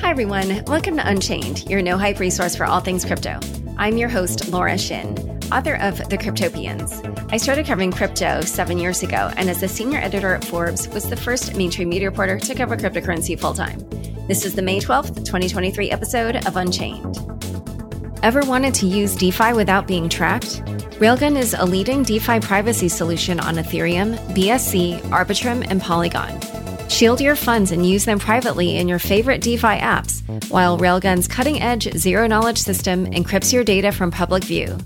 Hi everyone, welcome to Unchained, your no-hype resource for all things crypto. I'm your host, Laura Shin, author of The Cryptopians. I started covering crypto 7 years ago, and as a senior editor at Forbes, was the first mainstream media reporter to cover cryptocurrency full-time. This is the May 12th, 2023 episode of Unchained. Ever wanted to use DeFi without being tracked? Railgun is a leading DeFi privacy solution on Ethereum, BSC, Arbitrum, and Polygon. Shield your funds and use them privately in your favorite DeFi apps, while Railgun's cutting-edge zero-knowledge system encrypts your data from public view.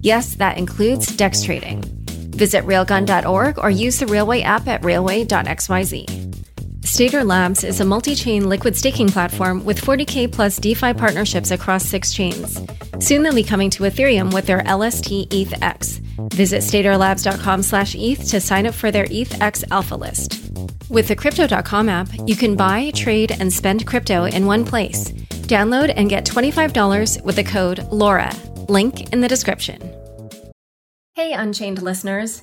Yes, that includes DEX trading. Visit railgun.org or use the Railway app at railway.xyz. Stader Labs is a multi-chain liquid staking platform with 40K plus DeFi partnerships across 6 chains. Soon they'll be coming to Ethereum with their LST ETHX. Visit staderlabs.com/ETH to sign up for their ETHX alpha list. With the Crypto.com app, you can buy, trade, and spend crypto in one place. Download and get $25 with the code LAURA. Link in the description. Hey, Unchained listeners.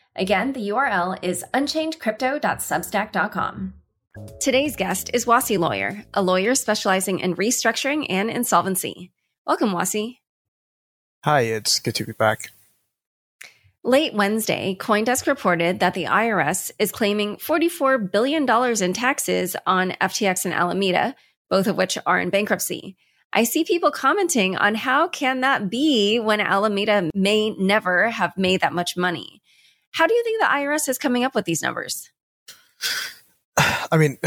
Again, the URL is unchainedcrypto.substack.com. Today's guest is Wassie Lawyer, a lawyer specializing in restructuring and insolvency. Welcome, Wassie. Hi, it's good to be back. Late Wednesday, CoinDesk reported that the IRS is claiming $44 billion in taxes on FTX and Alameda, both of which are in bankruptcy. I see people commenting on how can that be when Alameda may never have made that much money. How do you think the IRS is coming up with these numbers? I mean,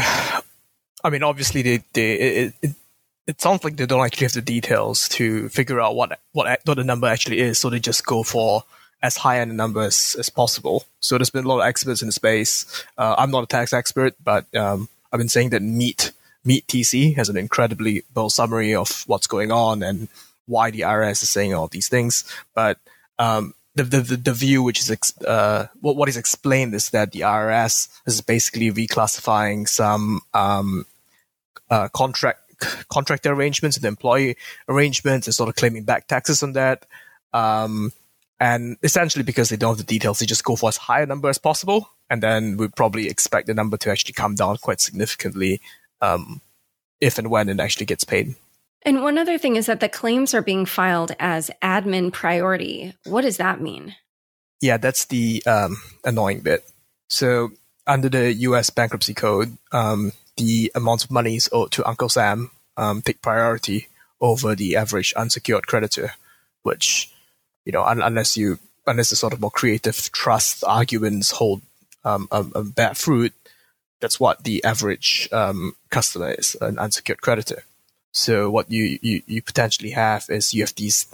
obviously, it sounds like they don't actually have the details to figure out what the number actually is, so they just go for as high a number as possible. So there's been a lot of experts in the space. I'm not a tax expert, but I've been saying that Meat TC has an incredibly well summary of what's going on and why the IRS is saying all these things. But the view, which is what is explained, is that the IRS is basically reclassifying some contractor arrangements and employee arrangements, and sort of claiming back taxes on that. And essentially, because they don't have the details, they just go for as high a number as possible, and then we probably expect the number to actually come down quite significantly if and when it actually gets paid. And one other thing is that the claims are being filed as admin priority. What does that mean? Yeah, that's the annoying bit. So under the US bankruptcy code, the amounts of monies owed to Uncle Sam take priority over the average unsecured creditor, which, you know, unless the sort of more creative trust arguments hold a bad fruit, that's what the average customer is, an unsecured creditor. So what you potentially have is you have these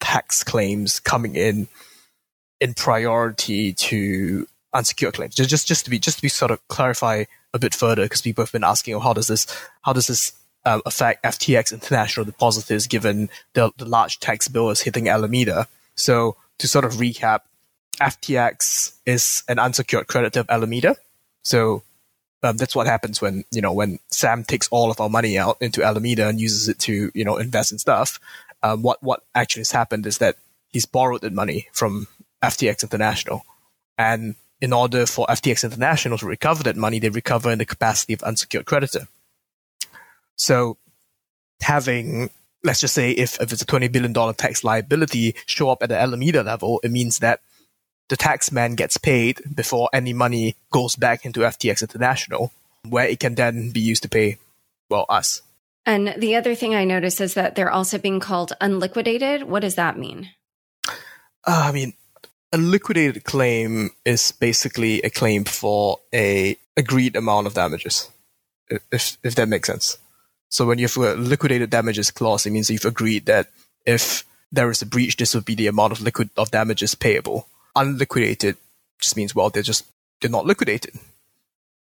tax claims coming in priority to unsecured claims. Just to be sort of clarify a bit further, because people have been asking, oh, how does this affect FTX international depositors given the large tax bill is hitting Alameda? So to sort of recap, FTX is an unsecured creditor of Alameda. So that's what happens when Sam takes all of our money out into Alameda and uses it to, you know, invest in stuff. What actually has happened is that he's borrowed that money from FTX International, and in order for FTX International to recover that money, they recover in the capacity of unsecured creditor. So having, let's just say, if it's a $20 billion tax liability show up at the Alameda level, it means that the tax man gets paid before any money goes back into FTX International, where it can then be used to pay, well, us. And the other thing I noticed is that they're also being called unliquidated. What does that mean? A liquidated claim is basically a claim for a agreed amount of damages, if that makes sense. So when you have a liquidated damages clause, it means you've agreed that if there is a breach, this would be the amount of damages payable. Unliquidated just means, well, they're not liquidated.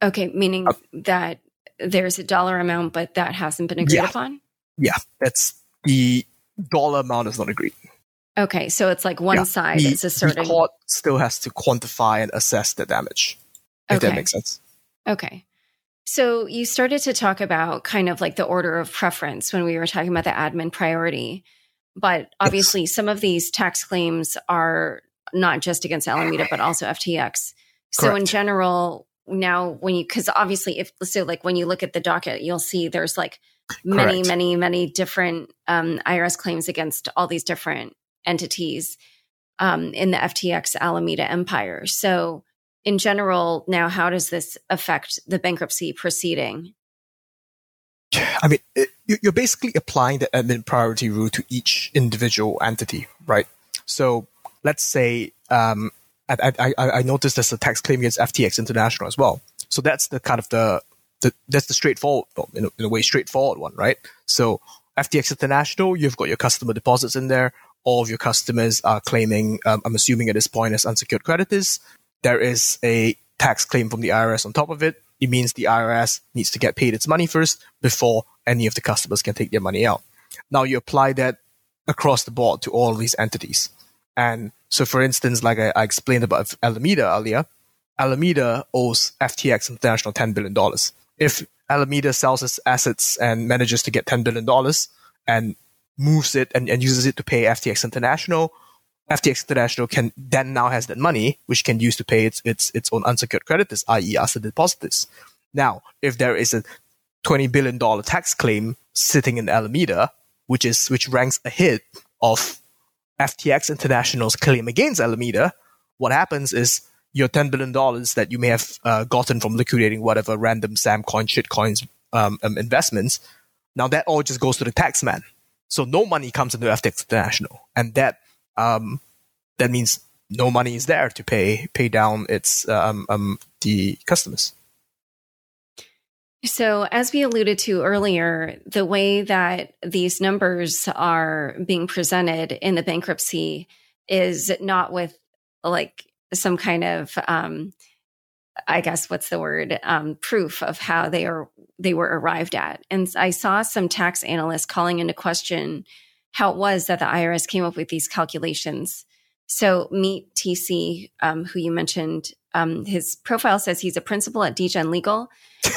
Okay, meaning that there's a dollar amount, but that hasn't been agreed upon? Yeah, that's the dollar amount is not agreed. Okay, so it's like one side is asserting. The court still has to quantify and assess the damage, if that makes sense. Okay. So you started to talk about kind of like the order of preference when we were talking about the admin priority. But obviously, some of these tax claims are not just against Alameda, but also FTX. So in general, now when you, because obviously, when you look at the docket, you'll see there's like many, many different IRS claims against all these different entities in the FTX Alameda empire. So in general, now how does this affect the bankruptcy proceeding? I mean, you're basically applying the admin priority rule to each individual entity, right? So let's say I noticed there's a tax claim against FTX International as well. So that's the kind of that's the straightforward, straightforward one, right? So FTX International, you've got your customer deposits in there. All of your customers are claiming, I'm assuming at this point, as unsecured creditors. There is a tax claim from the IRS on top of it. It means the IRS needs to get paid its money first before any of the customers can take their money out. Now, you apply that across the board to all of these entities. And so, for instance, like I explained about Alameda earlier, Alameda owes FTX International $10 billion. If Alameda sells its assets and manages to get $10 billion and moves it and uses it to pay FTX International, FTX International can then now has that money, which can use to pay its own unsecured creditors, i.e. asset depositors. Now, if there is a $20 billion tax claim sitting in Alameda, which ranks ahead of FTX International's claim against Alameda, what happens is your $10 billion that you may have gotten from liquidating whatever random Sam coin, shit coins investments, now that all just goes to the tax man. So no money comes into FTX International, and that means no money is there to pay down its the customers. So as we alluded to earlier, the way that these numbers are being presented in the bankruptcy is not with like some kind of proof of how they were arrived at. And I saw some tax analysts calling into question how it was that the IRS came up with these calculations. So Meat TC, who you mentioned, his profile says he's a principal at DGen Legal,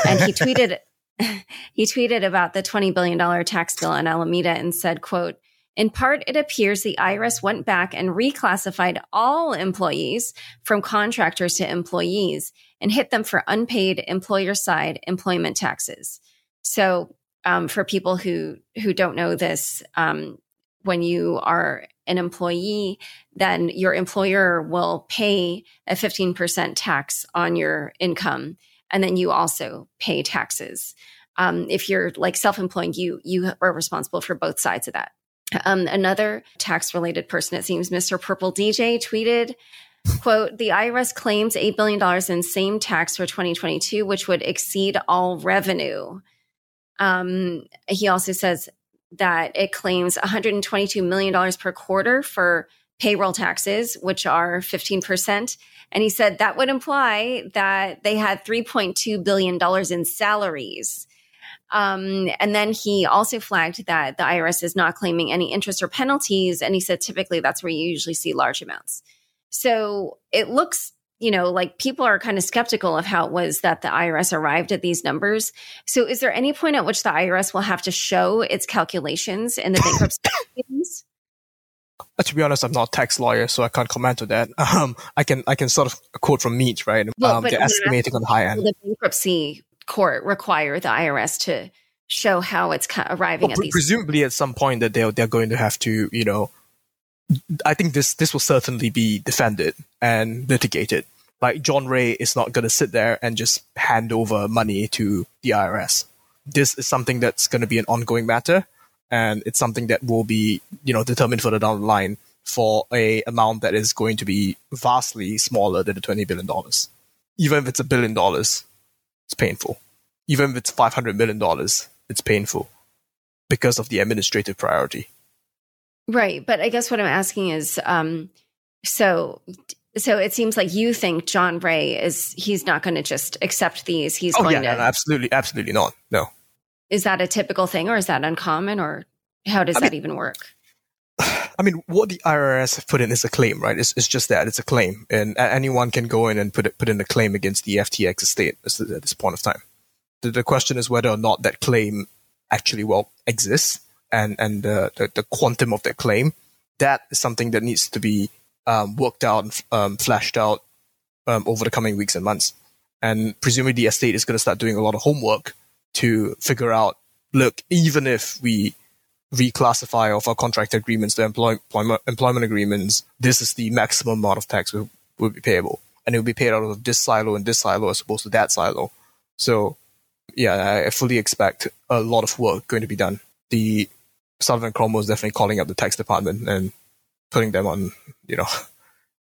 and he tweeted about the $20 billion tax bill in Alameda and said, quote, "In part, it appears the IRS went back and reclassified all employees from contractors to employees and hit them for unpaid employer-side employment taxes." So for people who don't know this, when you are an employee, then your employer will pay a 15% tax on your income, and then you also pay taxes. If you're like self-employed, you are responsible for both sides of that. Another tax-related person, it seems, Mr. Purple DJ, tweeted, quote, "The IRS claims $8 billion in same tax for 2022, which would exceed all revenue." He also says that it claims $122 million per quarter for payroll taxes, which are 15%. And he said that would imply that they had $3.2 billion in salaries. And then he also flagged that the IRS is not claiming any interest or penalties. And he said, typically, that's where you usually see large amounts. So it looks, like people are kind of skeptical of how it was that the IRS arrived at these numbers. So is there any point at which the IRS will have to show its calculations in the bankruptcy proceedings? To be honest, I'm not a tax lawyer, so I can't comment on that. I can sort of quote from Meat, right? Well, they're estimating on the high end. The bankruptcy court require the IRS to show how it's arriving at these. Presumably, at some point that they're going to have to, I think this will certainly be defended and litigated. Like John Ray is not going to sit there and just hand over money to the IRS. This is something that's going to be an ongoing matter, and it's something that will be, determined further down the line for a amount that is going to be vastly smaller than the $20 billion. Even if it's $1 billion. It's painful. Even if it's $500 million, it's painful because of the administrative priority. Right. But I guess what I'm asking is, so So it seems like you think John Ray he's not going to just accept these. He's going to... No, absolutely not. No. Is that a typical thing, or is that uncommon, or how does that even work? I mean, what the IRS have put in is a claim, right? It's just that. It's a claim. And anyone can go in and put in a claim against the FTX estate at this point of time. The question is whether or not that claim actually exists, and the quantum of that claim. That is something that needs to be worked out and fleshed out over the coming weeks and months. And presumably the estate is going to start doing a lot of homework to figure out, look, even if we reclassify of our contract agreements to employment agreements, this is the maximum amount of tax will be payable. And it will be paid out of this silo and this silo as opposed to that silo. So, yeah, I fully expect a lot of work going to be done. The Sullivan Cromwell is definitely calling up the tax department and putting them on,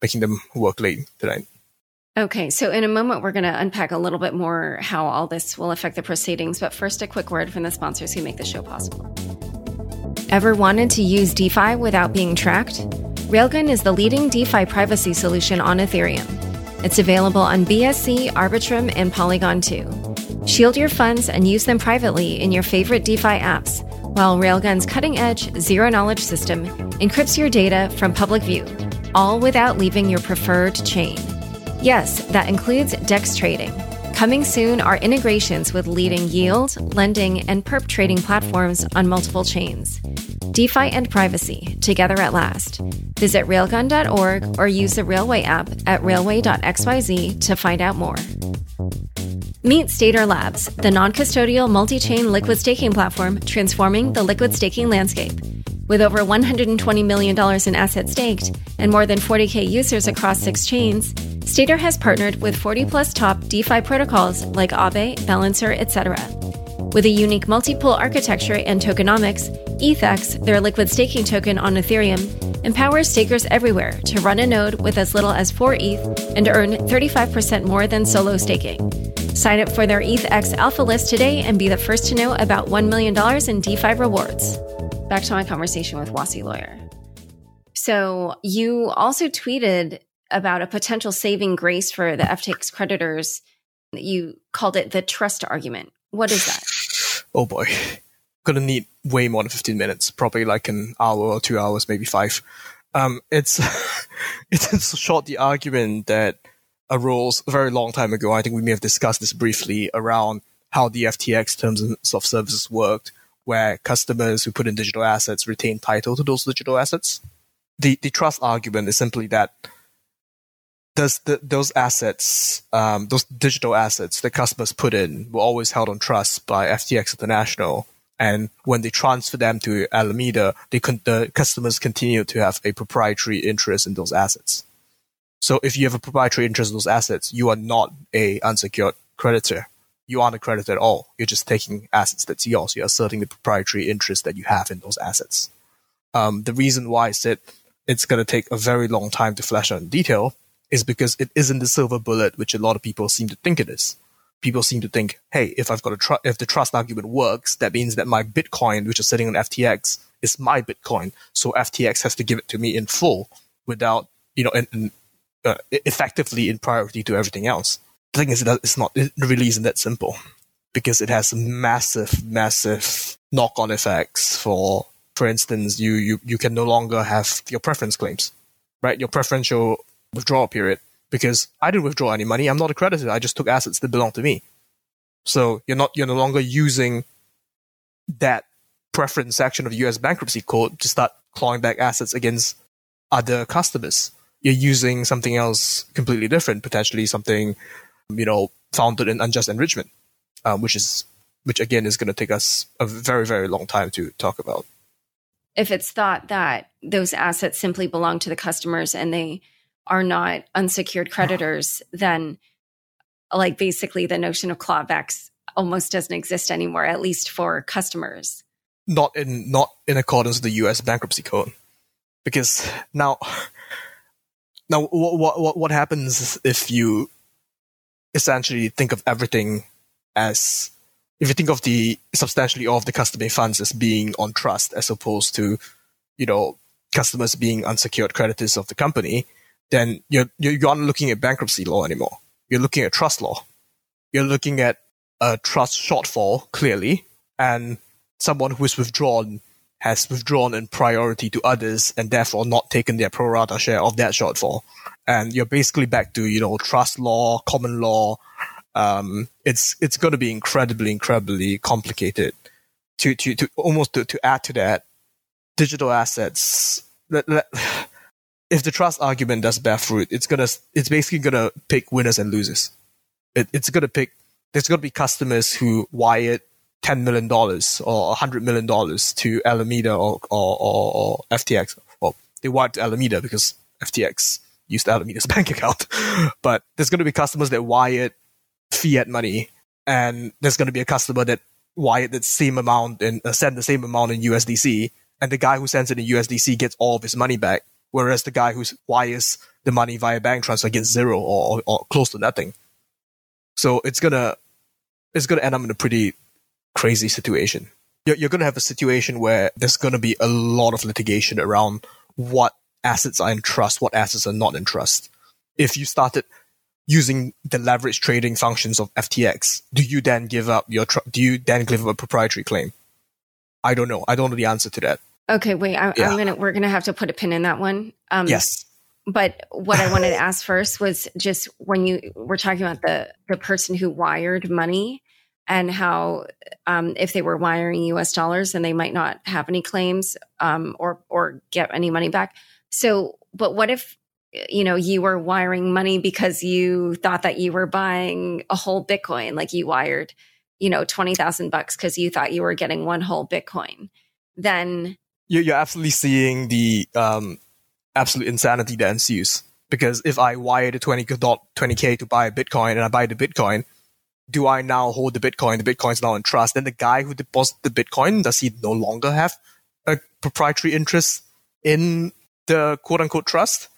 making them work late tonight. Okay, so in a moment, we're going to unpack a little bit more how all this will affect the proceedings. But first, a quick word from the sponsors who make the show possible. Ever wanted to use DeFi without being tracked? Railgun is the leading DeFi privacy solution on Ethereum. It's available on BSC, Arbitrum, and Polygon too. Shield your funds and use them privately in your favorite DeFi apps, while Railgun's cutting-edge, zero-knowledge system encrypts your data from public view, all without leaving your preferred chain. Yes, that includes DEX trading. Coming soon are integrations with leading yield, lending, and perp trading platforms on multiple chains. DeFi and privacy, together at last. Visit railgun.org or use the Railway app at railway.xyz to find out more. Meet Stader Labs, the non-custodial multi-chain liquid staking platform transforming the liquid staking landscape. With over $120 million in assets staked and more than 40K users across 6 chains, Stader has partnered with 40-plus top DeFi protocols like Aave, Balancer, etc. With a unique multi-pool architecture and tokenomics, ETHX, their liquid staking token on Ethereum, empowers stakers everywhere to run a node with as little as 4 ETH and earn 35% more than solo staking. Sign up for their ETHX Alpha list today and be the first to know about $1 million in DeFi rewards. Back to my conversation with Wassie Lawyer. So you also tweeted about a potential saving grace for the FTX creditors. You called it the trust argument. What is that? Oh boy. Gonna need way more than 15 minutes, probably like an hour or 2 hours, maybe 5. It's in short the argument that arose a very long time ago. I think we may have discussed this briefly around how the FTX terms of services worked, where customers who put in digital assets retain title to those digital assets. The trust argument is simply that does those assets, those digital assets that customers put in were always held on trust by FTX International. And when they transfer them to Alameda, the customers continue to have a proprietary interest in those assets. So if you have a proprietary interest in those assets, you are not a unsecured creditor. You aren't a creditor at all. You're just taking assets that's yours. You're asserting the proprietary interest that you have in those assets. The reason why I said it's going to take a very long time to flesh out in detail is because it isn't the silver bullet, which a lot of people seem to think it is. People seem to think, hey, if the trust argument works, that means that my Bitcoin, which is sitting on FTX, is my Bitcoin. So FTX has to give it to me in full without, effectively in priority to everything else. The thing is, it really isn't that simple, because it has massive, massive knock-on effects. For instance, you can no longer have your preference claims, right? Your preferential withdrawal period, because I didn't withdraw any money. I'm not a creditor. I just took assets that belong to me. So you're no longer using that preference section of U.S. bankruptcy code to start clawing back assets against other customers. You're using something else completely different, potentially something, founded in unjust enrichment, which again is going to take us a very, very long time to talk about. If it's thought that those assets simply belong to the customers and they are not unsecured creditors, then like basically the notion of clawbacks almost doesn't exist anymore, at least for customers. Not in accordance with the U.S. bankruptcy code, because now. Now, what happens if you essentially think of everything as... If you think of substantially all of the customer funds as being on trust as opposed to, customers being unsecured creditors of the company, then you aren't looking at bankruptcy law anymore. You're looking at trust law. You're looking at a trust shortfall, clearly, and someone who is withdrawn has withdrawn in priority to others and therefore not taken their pro rata share of that shortfall. And you're basically back to, trust law, common law. It's going to be incredibly complicated. To add to that, digital assets. If the trust argument does bear fruit, it's basically gonna pick winners and losers. There's gonna be customers who wired $10 million or $100 million to Alameda or FTX. Well, they wired to Alameda because FTX used Alameda's bank account. But there's gonna be customers that wired fiat money, and there's gonna be a customer that wired the same amount and sent the same amount in USDC, and the guy who sends it in USDC gets all of his money back, whereas the guy who wires the money via bank transfer gets zero or close to nothing. So it's gonna end up in a pretty crazy situation. You're gonna have a situation where there's gonna be a lot of litigation around what assets are in trust, what assets are not in trust. If you started using the leverage trading functions of FTX, do you then give up a proprietary claim? I don't know. I don't know the answer to that. Okay, wait. We're gonna have to put a pin in that one. Yes. But what I wanted to ask first was just when you were talking about the person who wired money and how if they were wiring U.S. dollars, then they might not have any claims or get any money back. So, but what if you were wiring money because you thought that you were buying a whole Bitcoin, like you wired, $20,000 because you thought you were getting one whole Bitcoin? Then you're absolutely seeing the absolute insanity that ensues. Because if I wired a 20K to buy a Bitcoin and I buy the Bitcoin, do I now hold the Bitcoin? The Bitcoin's now in trust. Then the guy who deposited the Bitcoin, does he no longer have a proprietary interest in the quote-unquote trust?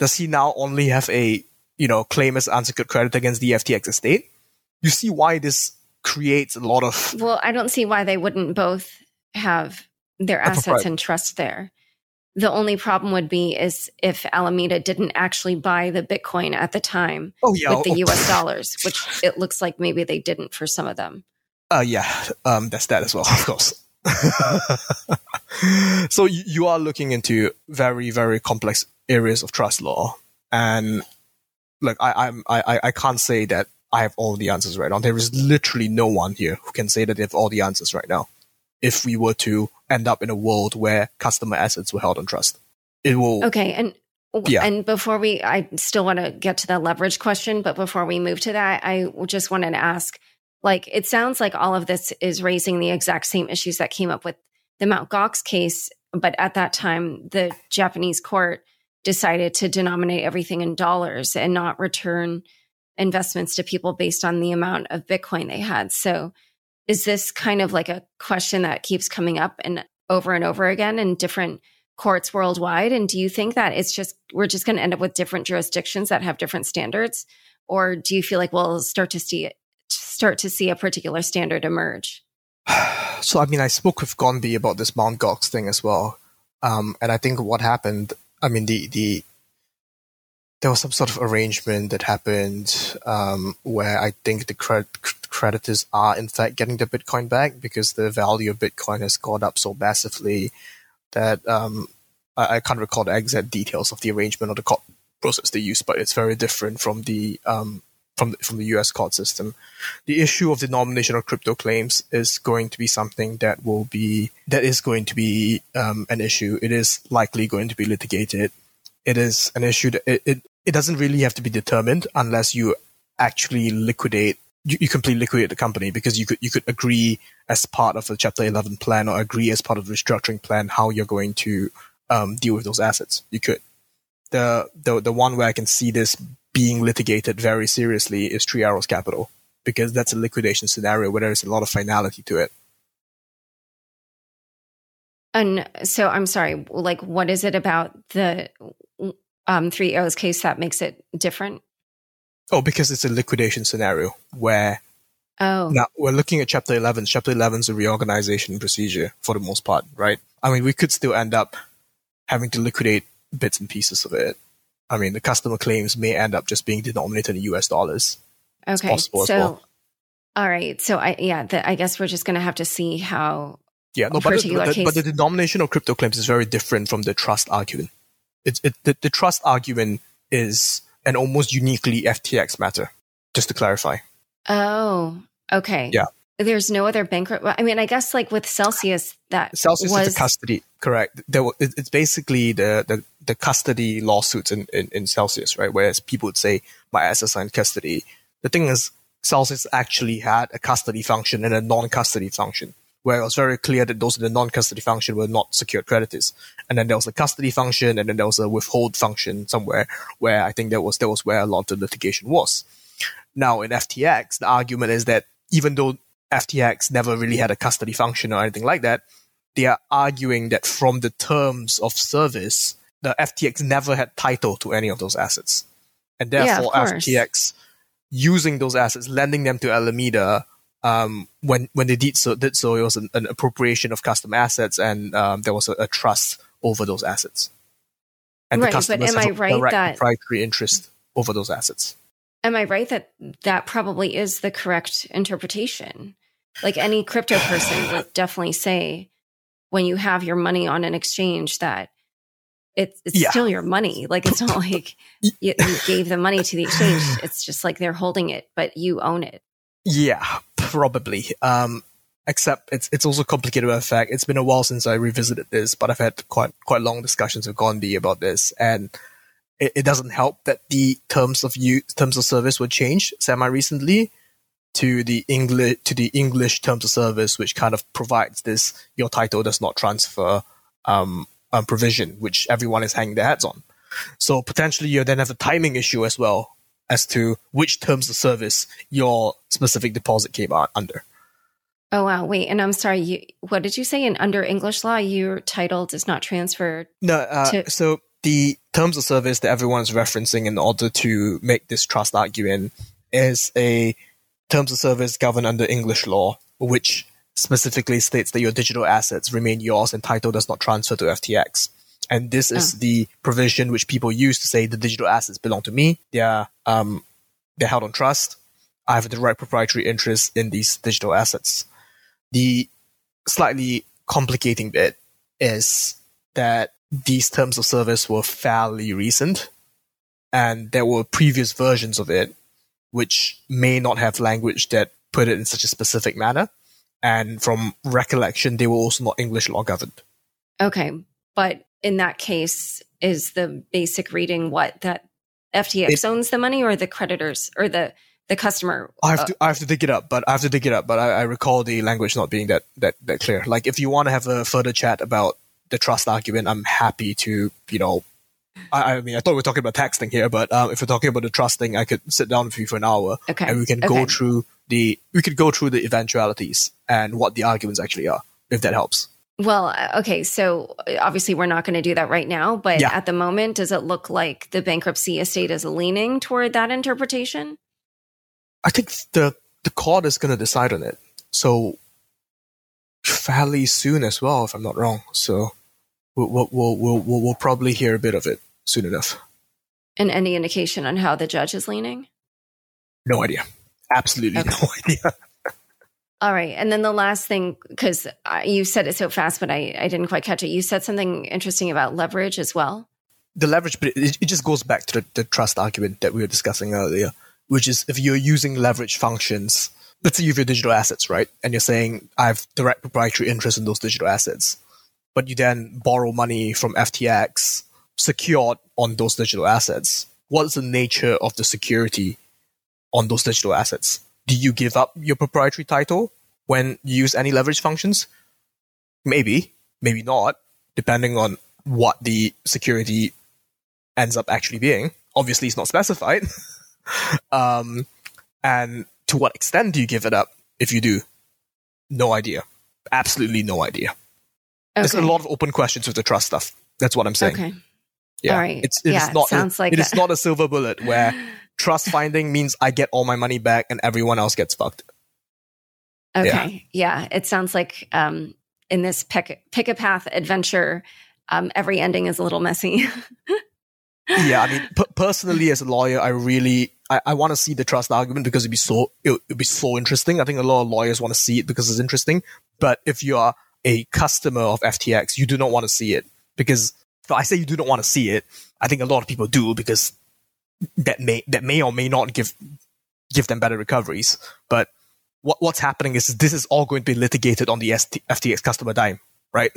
Does he now only have a claim as unsecured creditor against the FTX estate? You see why this creates a lot of... Well, I don't see why they wouldn't both have their assets in trust there. The only problem would be is if Alameda didn't actually buy the Bitcoin at the time with the US dollars, which it looks like maybe they didn't for some of them. That's that as well, of course. So you are looking into very, very complex areas of trust law, and like I can't say that I have all the answers right now. There is literally no one here who can say that they have all the answers right now. If we were to end up in a world where customer assets were held on trust, it will. Okay. And before I still want to get to the leverage question, but before we move to that, I just wanted to ask, it sounds like all of this is raising the exact same issues that came up with the Mt. Gox case. But at that time, the Japanese court decided to denominate everything in dollars and not return investments to people based on the amount of Bitcoin they had. So is this kind of like a question that keeps coming up and over again in different courts worldwide? And do you think that we're just going to end up with different jurisdictions that have different standards? Or do you feel like we'll start to see a particular standard emerge? So, I spoke with Gandhi about this Mt. Gox thing as well. And I think what happened, there was some sort of arrangement that happened where I think the creditors are in fact getting their Bitcoin back because the value of Bitcoin has gone up so massively that I can't recall the exact details of the arrangement or the court process they used, but it's very different from the US court system. The issue of the denomination of crypto claims is going to be something that is going to be an issue. It is likely going to be litigated. It is an issue that it doesn't really have to be determined unless you actually liquidate. You completely liquidate the company, because you could agree as part of the Chapter 11 plan or agree as part of the restructuring plan how you're going to deal with those assets. You could. The one where I can see this being litigated very seriously is Three Arrows Capital, because that's a liquidation scenario where there is a lot of finality to it. And so I'm sorry, what is it about the Three Arrows case that makes it different? Oh, because it's a liquidation scenario where now we're looking at Chapter 11. Chapter 11 is a reorganization procedure for the most part, right? We could still end up having to liquidate bits and pieces of it. I mean, the customer claims may end up just being denominated in US dollars. Okay. Possible so, as well. All right. So I guess we're just going to have to see how. Yeah, no, but the denomination of crypto claims is very different from the trust argument. The trust argument is an almost uniquely FTX matter, just to clarify. Oh, okay. Yeah. There's no other bankrupt. I mean, I guess like with Celsius, is the custody, correct? It's basically the custody lawsuits in Celsius, right? Whereas people would say my assets are in custody. The thing is, Celsius actually had a custody function and a non-custody function, where it was very clear that those in the non-custody function were not secured creditors. And then there was a custody function, and then there was a withhold function somewhere, where I think that was where a lot of the litigation was. Now in FTX, the argument is that even though FTX never really had a custody function or anything like that, they are arguing that from the terms of service, the FTX never had title to any of those assets. And therefore, FTX using those assets, lending them to Alameda, when they did so, it was an appropriation of custom assets, and there was a trust over those assets. And right, the customers have direct proprietary interest over those assets. Am I right that probably is the correct interpretation? Like any crypto person would definitely say, when you have your money on an exchange, that it's still your money. Like it's not like you gave the money to the exchange. It's just like they're holding it, but you own it. Yeah, probably. Except it's also complicated by the fact it's been a while since I revisited this, but I've had quite long discussions with Gandhi about this, and it doesn't help that the terms of service were changed semi-recently to the English terms of service, which kind of provides this "your title does not transfer" provision, which everyone is hanging their hats on. So potentially you then have a timing issue as well as to which terms of service your specific deposit came out under. Oh, wow. Wait, and I'm sorry, what did you say? In under English law, your title does not transfer? No, so the terms of service that everyone's referencing in order to make this trust argument is a terms of service governed under English law, which specifically states that your digital assets remain yours and title does not transfer to FTX. And this is the provision which people use to say the digital assets belong to me. They're held on trust. I have a direct proprietary interest in these digital assets. The slightly complicating bit is that these terms of service were fairly recent, and there were previous versions of it which may not have language that put it in such a specific manner. And from recollection, they were also not English law governed. Okay. But in that case, is the basic reading what? That FTX owns the money, or the creditors, or the customer? I have to dig it up, but I recall the language not being that clear. Like, if you want to have a further chat about the trust argument, I'm happy to, you know, I mean, I thought we were talking about tax thing here, but if we're talking about the trust thing, I could sit down with you for an hour, and we can go through the eventualities and what the arguments actually are, if that helps. Well, okay, so obviously we're not going to do that right now, but at the moment, does it look like the bankruptcy estate is leaning toward that interpretation? I think the court is going to decide on it. So fairly soon as well, if I'm not wrong. So we'll probably hear a bit of it soon enough. And any indication on how the judge is leaning? No idea. Absolutely no idea. All right. And then the last thing, because you said it so fast, but I didn't quite catch it. You said something interesting about leverage as well. The leverage, but it just goes back to the trust argument that we were discussing earlier, which is if you're using leverage functions, let's say you have your digital assets, right? And you're saying, I have direct proprietary interest in those digital assets, but you then borrow money from FTX secured on those digital assets. What's the nature of the security on those digital assets? Do you give up your proprietary title when you use any leverage functions? Maybe, maybe not, depending on what the security ends up actually being. Obviously, it's not specified. And to what extent do you give it up if you do? No idea. Absolutely no idea. Okay. There's a lot of open questions with the trust stuff. That's what I'm saying. Okay. Yeah. All right. It is not a silver bullet where trust finding means I get all my money back and everyone else gets fucked. Okay. Yeah. It sounds like in this pick a path adventure, every ending is a little messy. Yeah, I mean, personally as a lawyer, I want to see the trust argument because it'd be so interesting. I think a lot of lawyers want to see it because it's interesting. But if you are a customer of FTX, you do not want to see it because I say you do not want to see it. I think a lot of people do because that may or may not give them better recoveries. But what's happening is this is all going to be litigated on the FTX customer dime, right?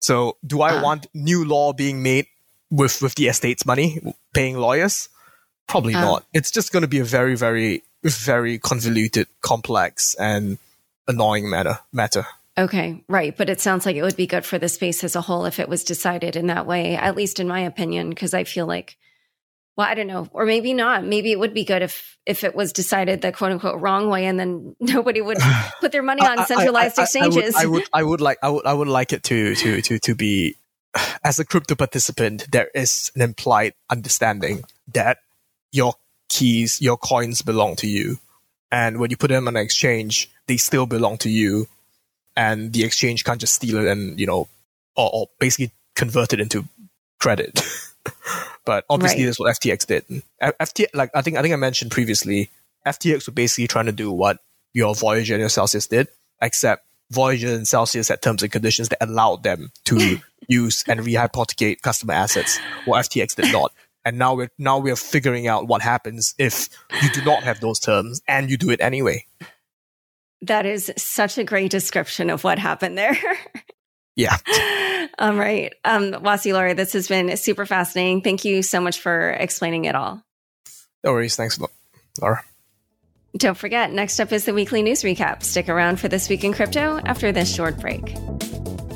So do I want new law being made with the estate's money, paying lawyers? Probably not. It's just going to be a very, very, very convoluted, complex, and annoying matter. Okay, right. But it sounds like it would be good for the space as a whole if it was decided in that way, at least in my opinion, because I feel like, well, I don't know, or maybe not. Maybe it would be good if it was decided the quote unquote wrong way, and then nobody would put their money on centralized exchanges. I would like it to be, as a crypto participant, there is an implied understanding that your keys, your coins belong to you, and when you put them on an exchange, they still belong to you, and the exchange can't just steal it and or basically convert it into credit. But obviously, Right. That's what FTX did. I think I mentioned previously, FTX were basically trying to do what your Voyager and your Celsius did, except Voyager and Celsius had terms and conditions that allowed them to use and rehypothecate customer assets, while FTX did not. And now we're figuring out what happens if you do not have those terms and you do it anyway. That is such a great description of what happened there. Yeah. All right. Wassie Lawyer, this has been super fascinating. Thank you so much for explaining it all. No worries. Thanks, Laura. Don't forget, next up is the weekly news recap. Stick around for This Week in Crypto after this short break.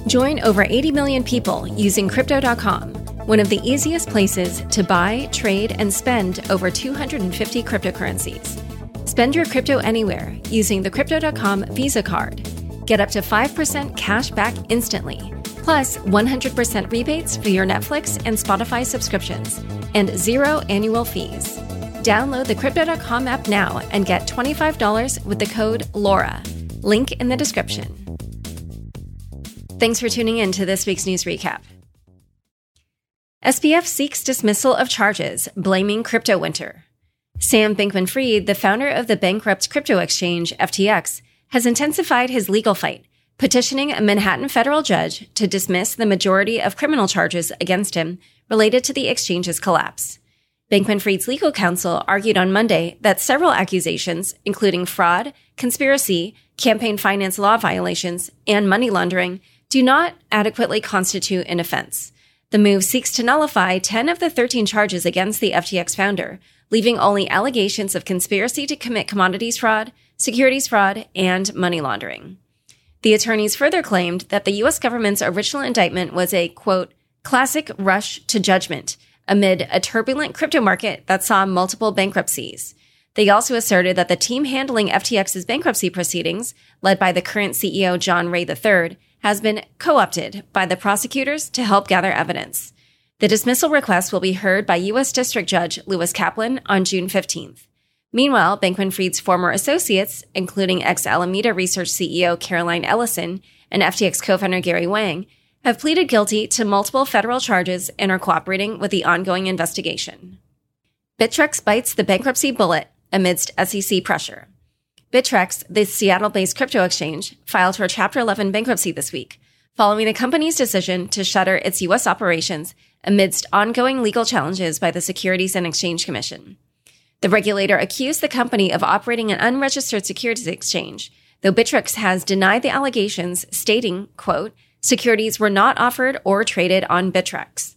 Join over 80 million people using Crypto.com, one of the easiest places to buy, trade, and spend over 250 cryptocurrencies. Spend your crypto anywhere using the Crypto.com Visa card. Get up to 5% cash back instantly, plus 100% rebates for your Netflix and Spotify subscriptions, and zero annual fees. Download the Crypto.com app now and get $25 with the code LAURA. Link in the description. Thanks for tuning in to this week's news recap. SBF seeks dismissal of charges, blaming crypto winter. Sam Bankman-Fried, the founder of the bankrupt crypto exchange FTX, has intensified his legal fight, petitioning a Manhattan federal judge to dismiss the majority of criminal charges against him related to the exchange's collapse. Bankman-Fried's legal counsel argued on Monday that several accusations, including fraud, conspiracy, campaign finance law violations, and money laundering, do not adequately constitute an offense. The move seeks to nullify 10 of the 13 charges against the FTX founder, leaving only allegations of conspiracy to commit commodities fraud, securities fraud, and money laundering. The attorneys further claimed that the U.S. government's original indictment was a, quote, classic rush to judgment amid a turbulent crypto market that saw multiple bankruptcies. They also asserted that the team handling FTX's bankruptcy proceedings, led by the current CEO John Ray III, has been co-opted by the prosecutors to help gather evidence. The dismissal request will be heard by U.S. District Judge Lewis Kaplan on June 15th. Meanwhile, Bankman-Fried's former associates, including ex-Alameda Research CEO Caroline Ellison and FTX co-founder Gary Wang, have pleaded guilty to multiple federal charges and are cooperating with the ongoing investigation. Bittrex bites the bankruptcy bullet amidst SEC pressure. Bittrex, the Seattle-based crypto exchange, filed for Chapter 11 bankruptcy this week, following the company's decision to shutter its U.S. operations amidst ongoing legal challenges by the Securities and Exchange Commission. The regulator accused the company of operating an unregistered securities exchange, though Bittrex has denied the allegations, stating, quote, securities were not offered or traded on Bittrex.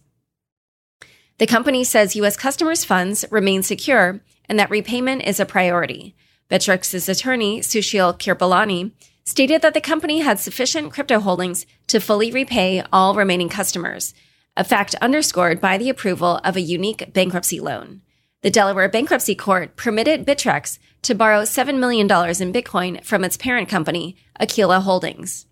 The company says U.S. customers' funds remain secure and that repayment is a priority. Bitrex's attorney, Sushil Kirpalani, stated that the company had sufficient crypto holdings to fully repay all remaining customers, a fact underscored by the approval of a unique bankruptcy loan. The Delaware Bankruptcy Court permitted Bittrex to borrow $7 million in Bitcoin from its parent company, Aquila Holdings.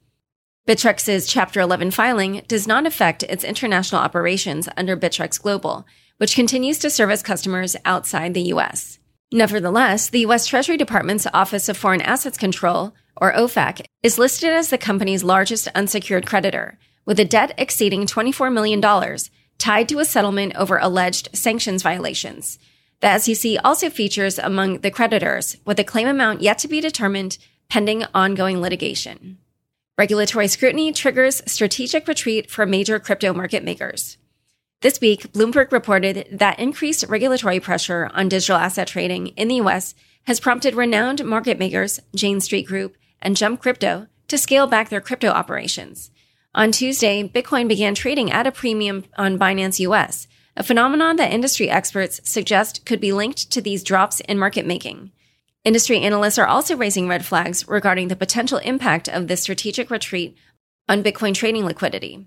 Bitrex's Chapter 11 filing does not affect its international operations under Bittrex Global, which continues to service customers outside the U.S. Nevertheless, the U.S. Treasury Department's Office of Foreign Assets Control, or OFAC, is listed as the company's largest unsecured creditor, with a debt exceeding $24 million tied to a settlement over alleged sanctions violations. The SEC also features among the creditors, with a claim amount yet to be determined pending ongoing litigation. Regulatory scrutiny triggers strategic retreat for major crypto market makers. This week, Bloomberg reported that increased regulatory pressure on digital asset trading in the U.S. has prompted renowned market makers Jane Street Group and Jump Crypto to scale back their crypto operations. On Tuesday, Bitcoin began trading at a premium on Binance US, a phenomenon that industry experts suggest could be linked to these drops in market making. Industry analysts are also raising red flags regarding the potential impact of this strategic retreat on Bitcoin trading liquidity.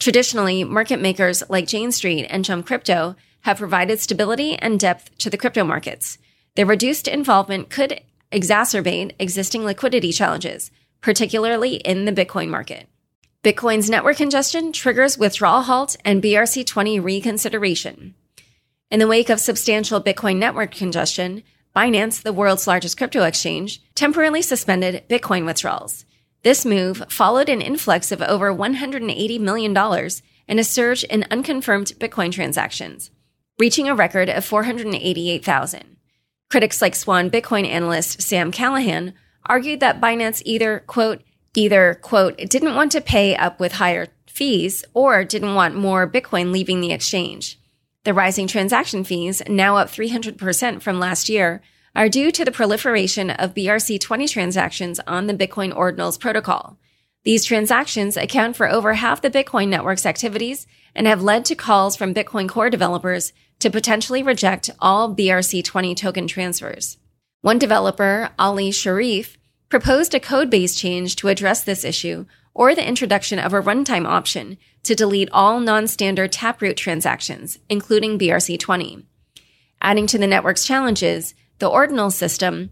Traditionally, market makers like Jane Street and Jump Crypto have provided stability and depth to the crypto markets. Their reduced involvement could exacerbate existing liquidity challenges, particularly in the Bitcoin market. Bitcoin's network congestion triggers withdrawal halt and BRC-20 reconsideration. In the wake of substantial Bitcoin network congestion, Binance, the world's largest crypto exchange, temporarily suspended Bitcoin withdrawals. This move followed an influx of over $180 million and a surge in unconfirmed Bitcoin transactions, reaching a record of 488,000. Critics like Swan Bitcoin analyst Sam Callahan argued that Binance either, quote, didn't want to pay up with higher fees or didn't want more Bitcoin leaving the exchange. The rising transaction fees, now up 300% from last year, are due to the proliferation of BRC-20 transactions on the Bitcoin Ordinals protocol. These transactions account for over half the Bitcoin network's activities and have led to calls from Bitcoin Core developers to potentially reject all BRC-20 token transfers. One developer, Ali Sharif, proposed a code-based change to address this issue or the introduction of a runtime option to delete all non-standard Taproot transactions, including BRC-20. Adding to the network's challenges, the ordinal system,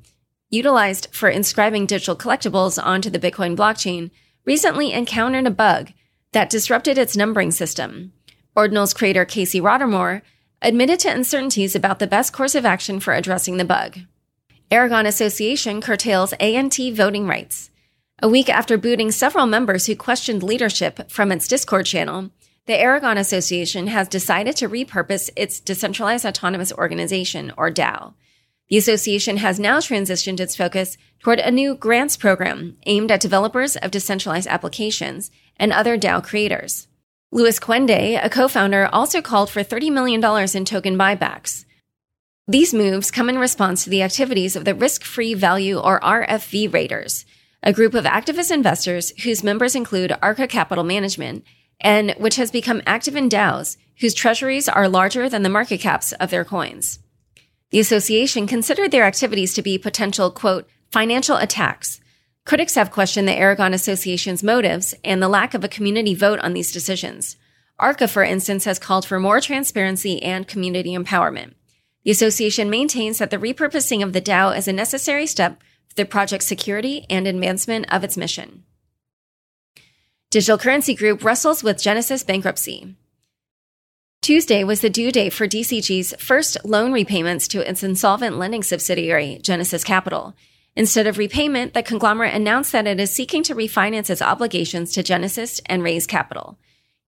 utilized for inscribing digital collectibles onto the Bitcoin blockchain, recently encountered a bug that disrupted its numbering system. Ordinals creator Casey Rottermore admitted to uncertainties about the best course of action for addressing the bug. Aragon Association curtails ANT voting rights. A week after booting several members who questioned leadership from its Discord channel, the Aragon Association has decided to repurpose its Decentralized Autonomous Organization, or DAO. The association has now transitioned its focus toward a new grants program aimed at developers of decentralized applications and other DAO creators. Louis Quende, a co-founder, also called for $30 million in token buybacks. These moves come in response to the activities of the Risk-Free Value, or RFV, Raiders, a group of activist investors whose members include Arca Capital Management, and which has become active in DAOs whose treasuries are larger than the market caps of their coins. The association considered their activities to be potential, quote, financial attacks. Critics have questioned the Aragon Association's motives and the lack of a community vote on these decisions. Arca, for instance, has called for more transparency and community empowerment. The association maintains that the repurposing of the DAO is a necessary step for the project's security and advancement of its mission. Digital Currency Group wrestles with Genesis bankruptcy. Tuesday was the due date for DCG's first loan repayments to its insolvent lending subsidiary, Genesis Capital. Instead of repayment, the conglomerate announced that it is seeking to refinance its obligations to Genesis and raise capital.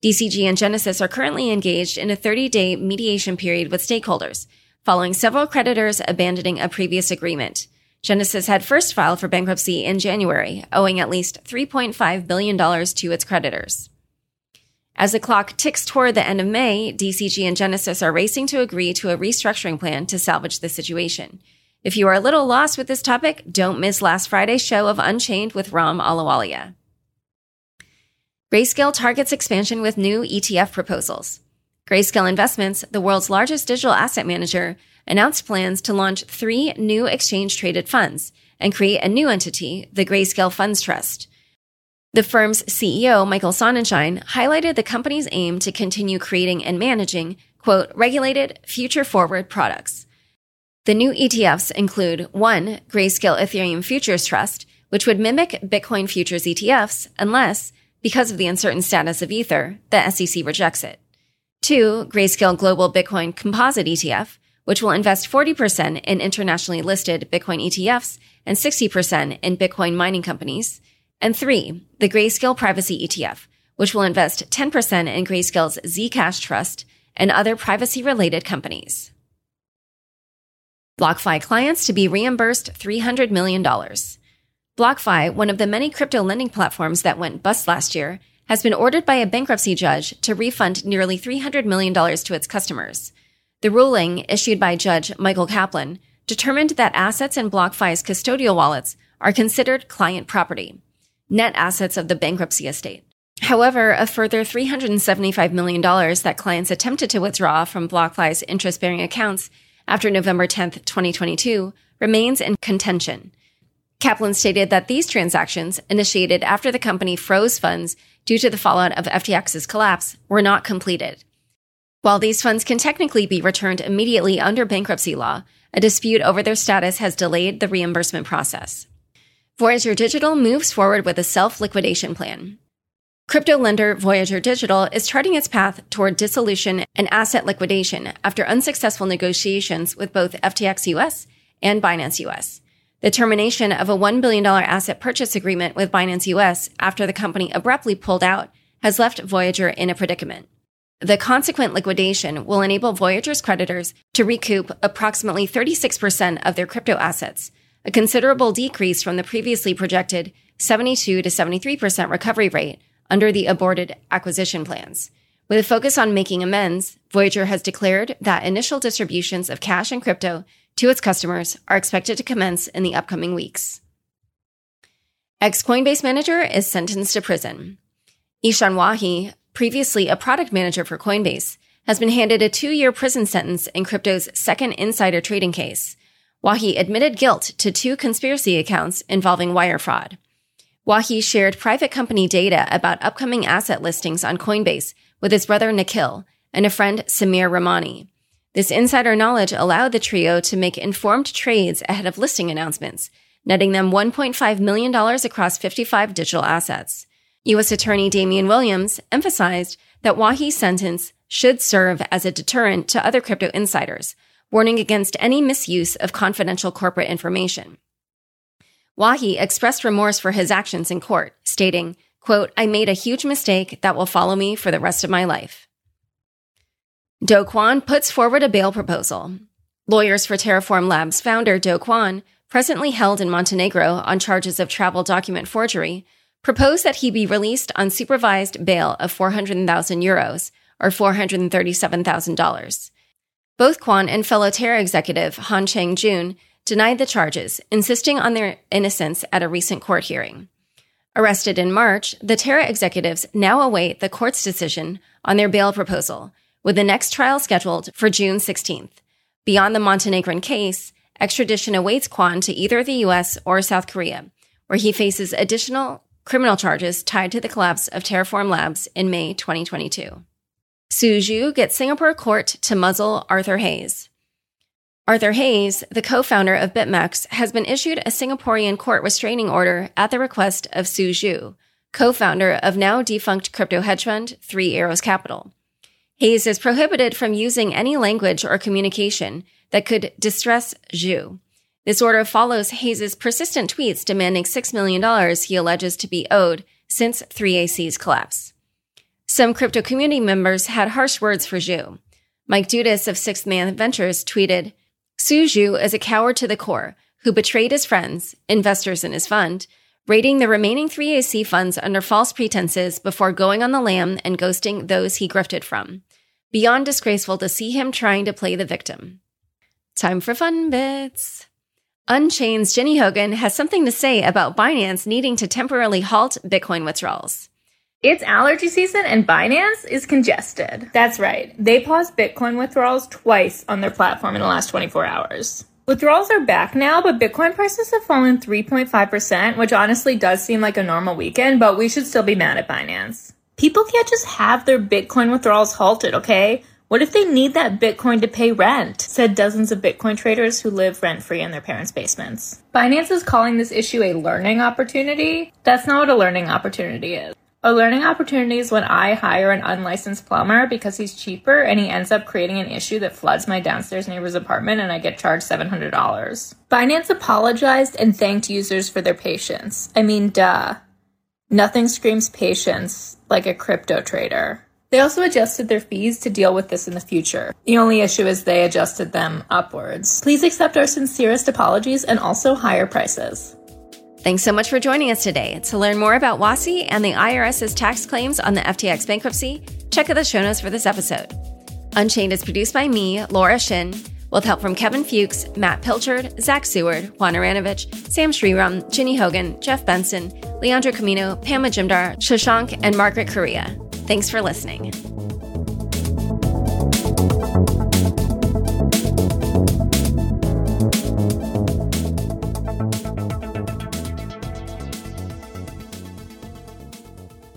DCG and Genesis are currently engaged in a 30-day mediation period with stakeholders, following several creditors abandoning a previous agreement. Genesis had first filed for bankruptcy in January, owing at least $3.5 billion to its creditors. As the clock ticks toward the end of May, DCG and Genesis are racing to agree to a restructuring plan to salvage the situation. If you are a little lost with this topic, don't miss last Friday's show of Unchained with Ram Alawalia. Grayscale targets expansion with new ETF proposals. Grayscale Investments, the world's largest digital asset manager, announced plans to launch 3 new exchange-traded funds and create a new entity, the Grayscale Funds Trust. The firm's CEO, Michael Sonnenschein, highlighted the company's aim to continue creating and managing, quote, regulated, future-forward products. The new ETFs include, 1, Grayscale Ethereum Futures Trust, which would mimic Bitcoin futures ETFs unless, because of the uncertain status of Ether, the SEC rejects it. 2, Grayscale Global Bitcoin Composite ETF, which will invest 40% in internationally listed Bitcoin ETFs and 60% in Bitcoin mining companies. And 3, the Grayscale Privacy ETF, which will invest 10% in Grayscale's Zcash Trust and other privacy-related companies. BlockFi clients to be reimbursed $300 million. BlockFi, one of the many crypto lending platforms that went bust last year, has been ordered by a bankruptcy judge to refund nearly $300 million to its customers. The ruling, issued by Judge Michael Kaplan, determined that assets in BlockFi's custodial wallets are considered client property, net assets of the bankruptcy estate. However, a further $375 million that clients attempted to withdraw from BlockFi's interest-bearing accounts after November 10, 2022, remains in contention. Kaplan stated that these transactions, initiated after the company froze funds due to the fallout of FTX's collapse, were not completed. While these funds can technically be returned immediately under bankruptcy law, a dispute over their status has delayed the reimbursement process. Voyager Digital moves forward with a self-liquidation plan. Crypto lender Voyager Digital is charting its path toward dissolution and asset liquidation after unsuccessful negotiations with both FTX US and Binance US. The termination of a $1 billion asset purchase agreement with Binance US after the company abruptly pulled out has left Voyager in a predicament. The consequent liquidation will enable Voyager's creditors to recoup approximately 36% of their crypto assets, a considerable decrease from the previously projected 72 to 73% recovery rate under the aborted acquisition plans. With a focus on making amends, Voyager has declared that initial distributions of cash and crypto to its customers are expected to commence in the upcoming weeks. Ex-Coinbase manager is sentenced to prison. Ishan Wahi, previously a product manager for Coinbase, has been handed a 2-year prison sentence in crypto's second insider trading case. Wahi admitted guilt to 2 conspiracy accounts involving wire fraud. Wahi shared private company data about upcoming asset listings on Coinbase with his brother Nikhil and a friend Samir Ramani. This insider knowledge allowed the trio to make informed trades ahead of listing announcements, netting them $1.5 million across 55 digital assets. U.S. Attorney Damian Williams emphasized that Wahi's sentence should serve as a deterrent to other crypto insiders, warning against any misuse of confidential corporate information. Wahi expressed remorse for his actions in court, stating, quote, "I made a huge mistake that will follow me for the rest of my life." Do Kwon puts forward a bail proposal. Lawyers for Terraform Labs founder Do Kwon, presently held in Montenegro on charges of travel document forgery, proposed that he be released on supervised bail of 400,000 euros, or $437,000. Both Kwon and fellow Terra executive Han Chang-jun denied the charges, insisting on their innocence at a recent court hearing. Arrested in March, the Terra executives now await the court's decision on their bail proposal, with the next trial scheduled for June 16th. Beyond the Montenegrin case, extradition awaits Kwon to either the U.S. or South Korea, where he faces additional criminal charges tied to the collapse of Terraform Labs in May 2022. Su Zhu gets Singapore court to muzzle Arthur Hayes. Arthur Hayes, the co-founder of BitMEX, has been issued a Singaporean court restraining order at the request of Su Zhu, co-founder of now-defunct crypto hedge fund Three Arrows Capital. Hayes is prohibited from using any language or communication that could distress Zhu. This order follows Hayes' persistent tweets demanding $6 million he alleges to be owed since 3AC's collapse. Some crypto community members had harsh words for Zhu. Mike Dudas of Sixth Man Ventures tweeted, "Su Zhu is a coward to the core who betrayed his friends, investors in his fund, raiding the remaining 3AC funds under false pretenses before going on the lam and ghosting those he grifted from. Beyond disgraceful to see him trying to play the victim." Time for fun bits. Unchained's Jenny Hogan has something to say about Binance needing to temporarily halt Bitcoin withdrawals. It's allergy season and Binance is congested. That's right. They paused Bitcoin withdrawals twice on their platform in the last 24 hours. Withdrawals are back now, but Bitcoin prices have fallen 3.5%, which honestly does seem like a normal weekend, but we should still be mad at Binance. People can't just have their Bitcoin withdrawals halted, okay? What if they need that Bitcoin to pay rent? Said dozens of Bitcoin traders who live rent-free in their parents' basements. Binance is calling this issue a learning opportunity. That's not what a learning opportunity is. A learning opportunity is when I hire an unlicensed plumber because he's cheaper and he ends up creating an issue that floods my downstairs neighbor's apartment and I get charged $700. Binance apologized and thanked users for their patience. I mean, duh. Nothing screams patience like a crypto trader. They also adjusted their fees to deal with this in the future. The only issue is they adjusted them upwards. Please accept our sincerest apologies and also higher prices. Thanks so much for joining us today. To learn more about Wassie and the IRS's tax claims on the FTX bankruptcy, check out the show notes for this episode. Unchained is produced by me, Laura Shin, with help from Kevin Fuchs, Matt Pilchard, Zach Seward, Juan Aranovich, Sam Shriram, Ginny Hogan, Jeff Benson, Leandro Camino, Pamela Jimdar, Shashank, and Margaret Correa. Thanks for listening.